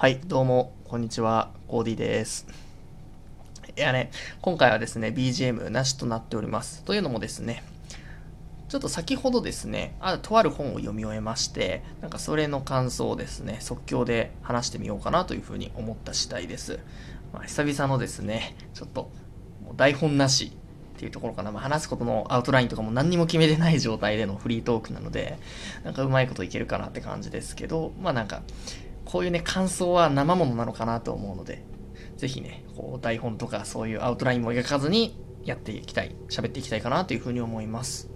はい、どうもこんにちは、コーディです。いやね、今回はですね、BGM なしとなっております。というのもですね、ちょっと先ほどですね、とある本を読み終えまして、なんかそれの感想をですね、即興で話してみようかなというふうに思った次第です。久々のですね、ちょっともう台本なしっていうところかな、話すことのアウトラインとかも何にも決めてない状態でのフリートークなので、なんかうまいこといけるかなって感じですけど、なんか、こういうね、感想は生ものなのかなと思うので、ぜひね、こう台本とかそういうアウトラインも描かずにやっていきたい、喋っていきたいかなというふうに思います。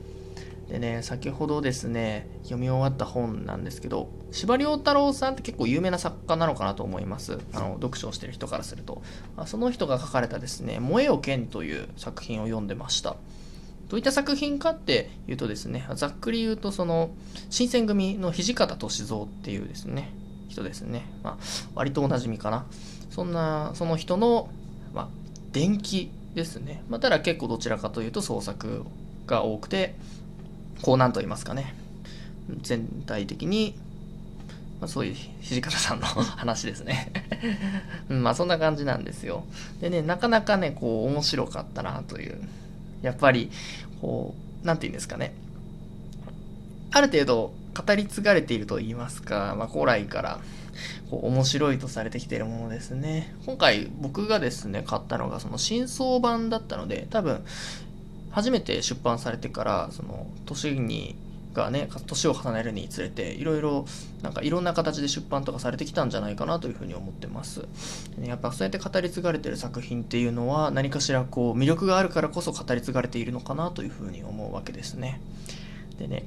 でね、先ほどですね、読み終わった本なんですけど、司馬太郎さんって結構有名な作家なのかなと思います。読書をしてる人からすると。その人が書かれたですね、燃えよ剣という作品を読んでました。どういった作品かっていうとですね、ざっくり言うとその、新選組の土方歳三っていうですね、人ですね、割とおなじみかな。その人の、伝記ですね。ただ結構どちらかというと創作が多くて、こうなんと言いますかね。全体的に、そういう土方さんの話ですね。そんな感じなんですよ。でね、なかなかね、こう面白かったなという。やっぱり、こう、なんて言うんですかね。ある程度、語り継がれていると言いますか、古来からこう面白いとされてきているものですね。今回僕がですね、買ったのがその新装版だったので、多分初めて出版されてからその年を重ねるにつれていろんな形で出版とかされてきたんじゃないかなというふうに思ってます。やっぱそうやって語り継がれている作品っていうのは何かしらこう魅力があるからこそ語り継がれているのかなというふうに思うわけですね。でね、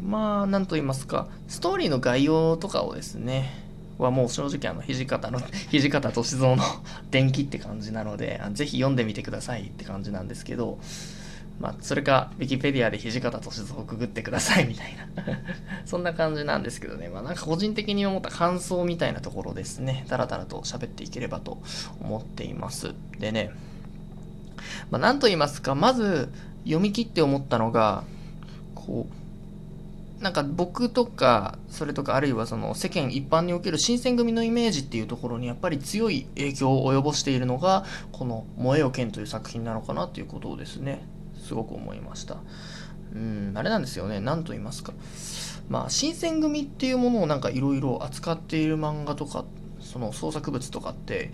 なんと言いますか、ストーリーの概要とかをですね、もう正直土方歳三の伝記って感じなので、ぜひ読んでみてくださいって感じなんですけど、それか、ウィキペディアで土方歳三をくぐってくださいみたいな、そんな感じなんですけどね、なんか個人的に思った感想みたいなところですね、だらだらと喋っていければと思っています。でね、なんと言いますか、まず読み切って思ったのが、こう、なんか僕とかそれとかあるいはその世間一般における新選組のイメージっていうところにやっぱり強い影響を及ぼしているのがこの燃えよ剣という作品なのかなっていうことをですね、すごく思いました。あれなんですよね、なんと言いますか、新選組っていうものをなんかいろいろ扱っている漫画とかその創作物とかって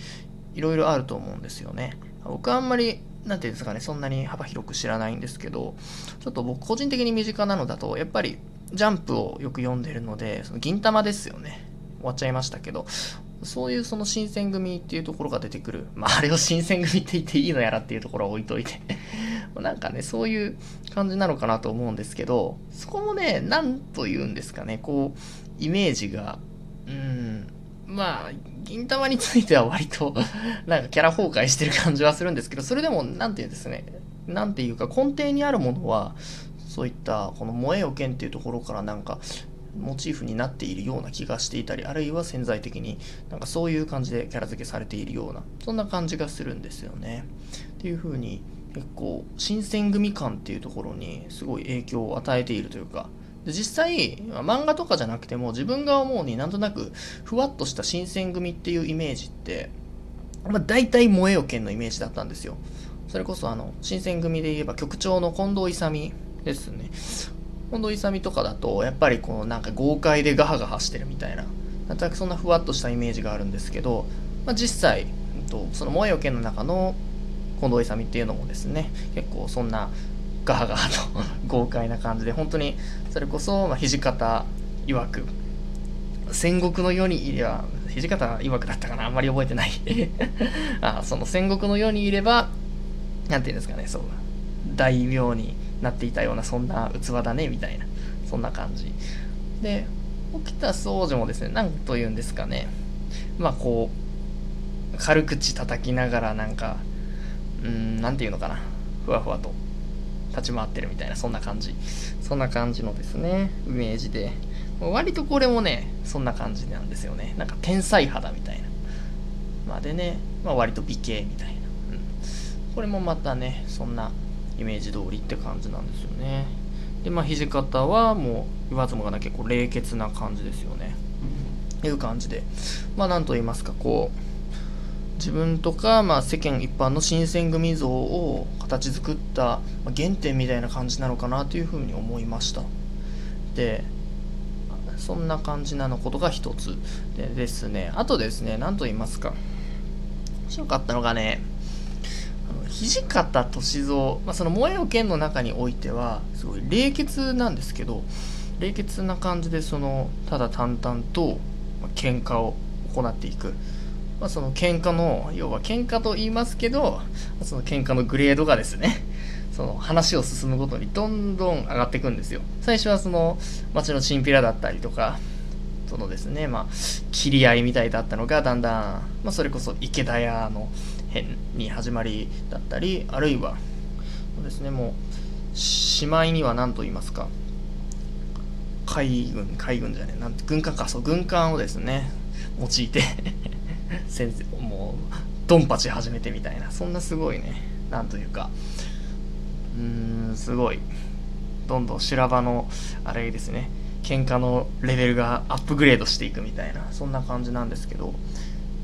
いろいろあると思うんですよね。僕はあんまりなんていうんですかね、そんなに幅広く知らないんですけど、ちょっと僕個人的に身近なのだとやっぱりジャンプをよく読んでるので、その銀魂ですよね。終わっちゃいましたけど、そういうその新選組っていうところが出てくる。あれを新選組って言っていいのやらっていうところは置いといて。なんかね、そういう感じなのかなと思うんですけど、そこもね、なんと言うんですかね、こう、イメージが、銀魂については割と、なんかキャラ崩壊してる感じはするんですけど、それでも、なんていうか、根底にあるものは、そういったこの燃えよ剣っていうところからなんかモチーフになっているような気がしていたり、あるいは潜在的になんかそういう感じでキャラ付けされているような、そんな感じがするんですよね。っていう風に結構新選組感っていうところにすごい影響を与えているというか、で実際漫画とかじゃなくても自分が思うになんとなくふわっとした新選組っていうイメージって、大体燃えよ剣のイメージだったんですよ。それこそ新選組で言えば局長の近藤勇ですね。近藤勇とかだとやっぱりこうなんか豪快でガハガハしてるみたいな、なんとなくそんなふわっとしたイメージがあるんですけど、実際その燃えよ剣の中の近藤勇っていうのもですね、結構そんなガハガハと豪快な感じで、本当にそれこそ土方曰く戦国の世にいれば、土方曰くだったかな、あんまり覚えてないその戦国の世にいればなんていうんですかね、そう大名になっていたような、そんな器だねみたいな、そんな感じで、沖田総司もですね、なんというんですかね、こう軽口叩きながらなんかなんていうのかな、ふわふわと立ち回ってるみたいな、そんな感じのですねイメージで、割とこれもねそんな感じなんですよね。なんか天才肌みたいな、でね、割と美形みたいな、これもまたねそんなイメージ通りって感じなんですよね。で、土方はもう言わずもがな、結構冷血な感じですよね。いう感じで、まあ何と言いますか、こう自分とか、まあ、世間一般の新選組像を形作った原点みたいな感じなのかなというふうに思いました。でそんな感じなのことが一つでですね、あとですね、何と言いますか、面白かったのがね、土方歳三、まあ、その燃えよ剣の中においてはすごい冷血なんですけど、冷血な感じでそのただ淡々と喧嘩を行っていく、まあ、その喧嘩の要は喧嘩と言いますけど、その喧嘩のグレードがですね、その話を進むごとにどんどん上がっていくんですよ。最初はその町のチンピラだったりとか、そのですね、まあ切り合いみたいだったのがだんだん、まあ、それこそ池田屋の辺に始まりだったり、あるいはそうですね、もうしまいには何と言いますか、海軍じゃねえ、なんて軍艦か、そう軍艦をですね用いてもうドンパチ始めてみたいな、そんなすごいね、なんというか、すごいどんどん修羅場のあれですね、喧嘩のレベルがアップグレードしていくみたいな、そんな感じなんですけど、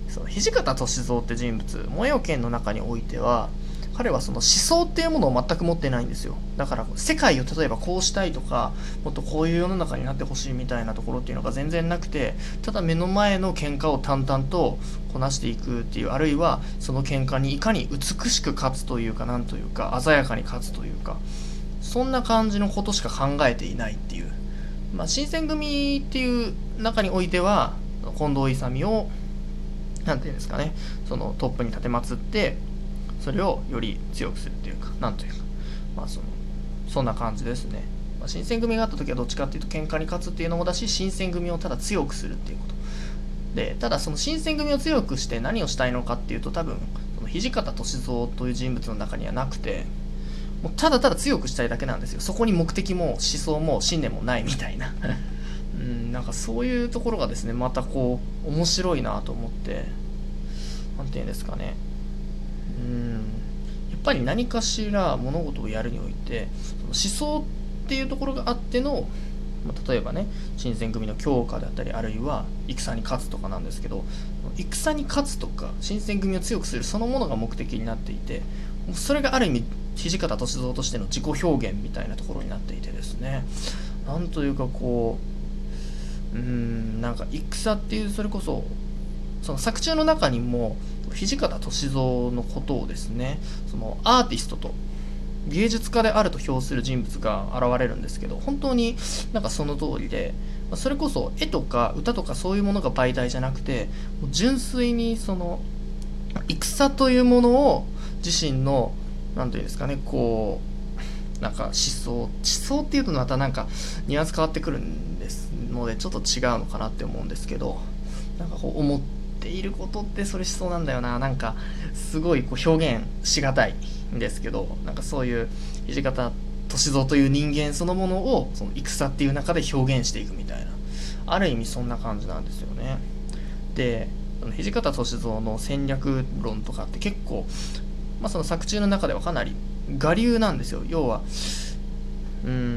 その土方歳三って人物、燃えよ剣の中においては彼はその思想っていうものを全く持ってないんですよ。だから世界を例えばこうしたいとか、もっとこういう世の中になってほしいみたいなところっていうのが全然なくて、ただ目の前の喧嘩を淡々とこなしていくっていう、あるいはその喧嘩にいかに美しく勝つというか、なんというか鮮やかに勝つというか、そんな感じのことしか考えていないっていう、まあ新選組っていう中においては近藤勇をなんていうんですかね、そのトップに立てまつって、それをより強くするというか、なんというか、まあそんな感じですね。まあ、新選組があった時はどっちかっていうと喧嘩に勝つっていうのもだし、新選組をただ強くするっていうことで、ただその新選組を強くして何をしたいのかっていうと、多分その土方歳三という人物の中にはなくて、もうただただ強くしたいだけなんですよ。そこに目的も思想も信念もないみたいななんかそういうところがですね、またこう面白いなと思って、なんていうんですかね、やっぱり何かしら物事をやるにおいて思想っていうところがあっての、まあ、例えばね、新選組の強化であったり、あるいは戦に勝つとかなんですけど、戦に勝つとか新選組を強くするそのものが目的になっていて、それがある意味土方歳三としての自己表現みたいなところになっていてですね、なんというかこう、なんか戦っていう、それこそその作中の中にも土方歳三のことをですね、そのアーティストと芸術家であると評する人物が現れるんですけど、本当になんかその通りで、それこそ絵とか歌とかそういうものが媒体じゃなくて、純粋にその戦というものを自身の、なんていうんですかね、こうなんか思想っていうとまたなんかニュアンス変わってくるんですので、ちょっと違うのかなって思うんですけど、なんかこう思っていることってそれしそうなんだよな、なんかすごいこう表現しがたいんですけど、なんかそういう土方歳三という人間そのものをその戦っていう中で表現していくみたいな、ある意味そんな感じなんですよね。で土方歳三の戦略論とかって結構、まあ、その作中の中ではかなり我流なんですよ。要は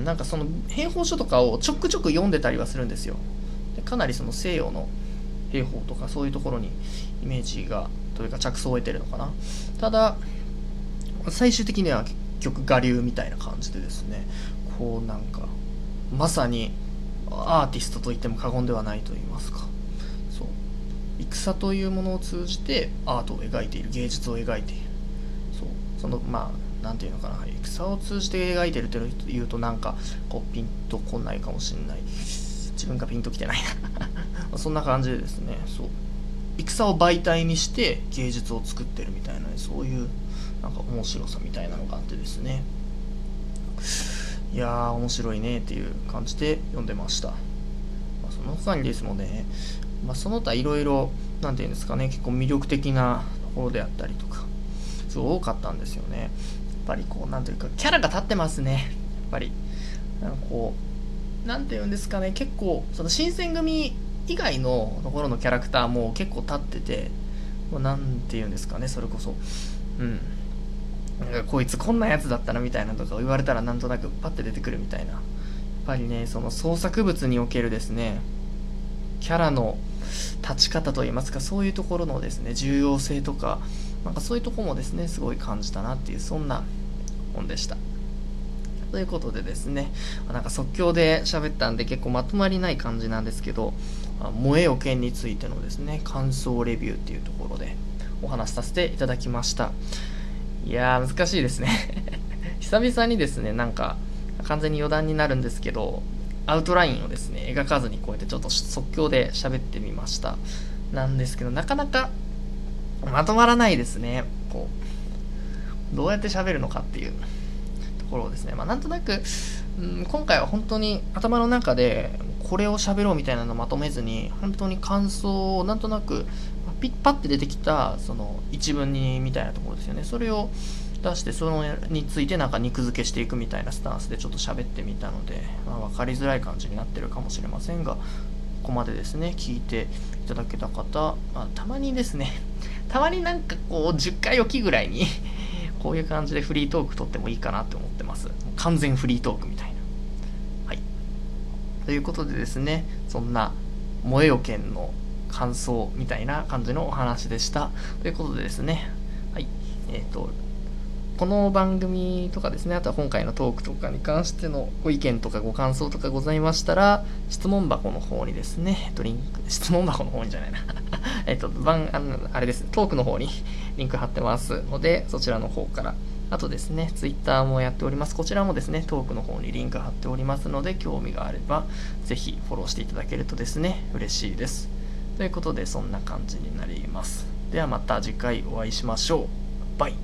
なんかその兵法書とかをちょくちょく読んでたりはするんですよ。でかなりその西洋の兵法とかそういうところにイメージがというか着想を得てるのかな。ただ最終的には結局我流みたいな感じでですね、こうなんかまさにアーティストと言っても過言ではないと言いますか、そう戦というものを通じてアートを描いている、芸術を描いている、そうそのまあなんていうのかな、戦を通じて描いているというとなんかこうピンとこないかもしれない、自分がピンときてないなそんな感じでですね、そう戦を媒体にして芸術を作ってるみたいな、そういうなんか面白さみたいなのがあってですね、いやー面白いねっていう感じで読んでました。まあ、その他にですもね、まあ、その他いろいろなんていうんですかね、結構魅力的なところであったりとかすごい多かったんですよね。やっぱりこうなんていうかキャラが立ってますね、やっぱりなんかこうなんていうんですかね、結構その新選組以外のところのキャラクターも結構立ってて、もうなんていうんですかね、それこそなんかこいつこんなやつだったなみたいなとか言われたらなんとなくパッて出てくるみたいな、やっぱりねその創作物におけるですねキャラの立ち方といいますか、そういうところのですね、重要性とか、なんかそういうところもですね、すごい感じたなっていう、そんな本でした。ということでですね、なんか即興で喋ったんで結構まとまりない感じなんですけど、萌えよ剣についてのですね、感想レビューっていうところでお話しさせていただきました。いやー、難しいですね。久々にですね、なんか完全に余談になるんですけど、アウトラインをですね、描かずにこうやってちょっと即興で喋ってみました。なんですけど、なかなかまとまらないですね。こう、どうやって喋るのかっていう。ところですね、まあ、なんとなく、今回は本当に頭の中でこれを喋ろうみたいなのをまとめずに、本当に感想をなんとなくピッパッて出てきたその一文にみたいなところですよね。それを出して、そのについてなんか肉付けしていくみたいなスタンスでちょっと喋ってみたので、まあ、分かりづらい感じになってるかもしれませんが、ここまでですね、聞いていただけた方、まあ、たまにですね、たまになんかこう10回おきぐらいにこういう感じでフリートーク撮ってもいいかなって思ってます。完全フリートークみたいな。はい。ということでですね、そんな萌えよ剣の感想みたいな感じのお話でした。ということでですね、はい。この番組とかですね、あとは今回のトークとかに関してのご意見とかご感想とかございましたら、質問箱の方にですね、リンク、質問箱の方にじゃないな。あれです、トークの方にリンク貼ってますので、そちらの方から。あとですね、ツイッターもやっております。こちらもですね、トークの方にリンク貼っておりますので、興味があれば、ぜひフォローしていただけるとですね、嬉しいです。ということで、そんな感じになります。ではまた次回お会いしましょう。バイ。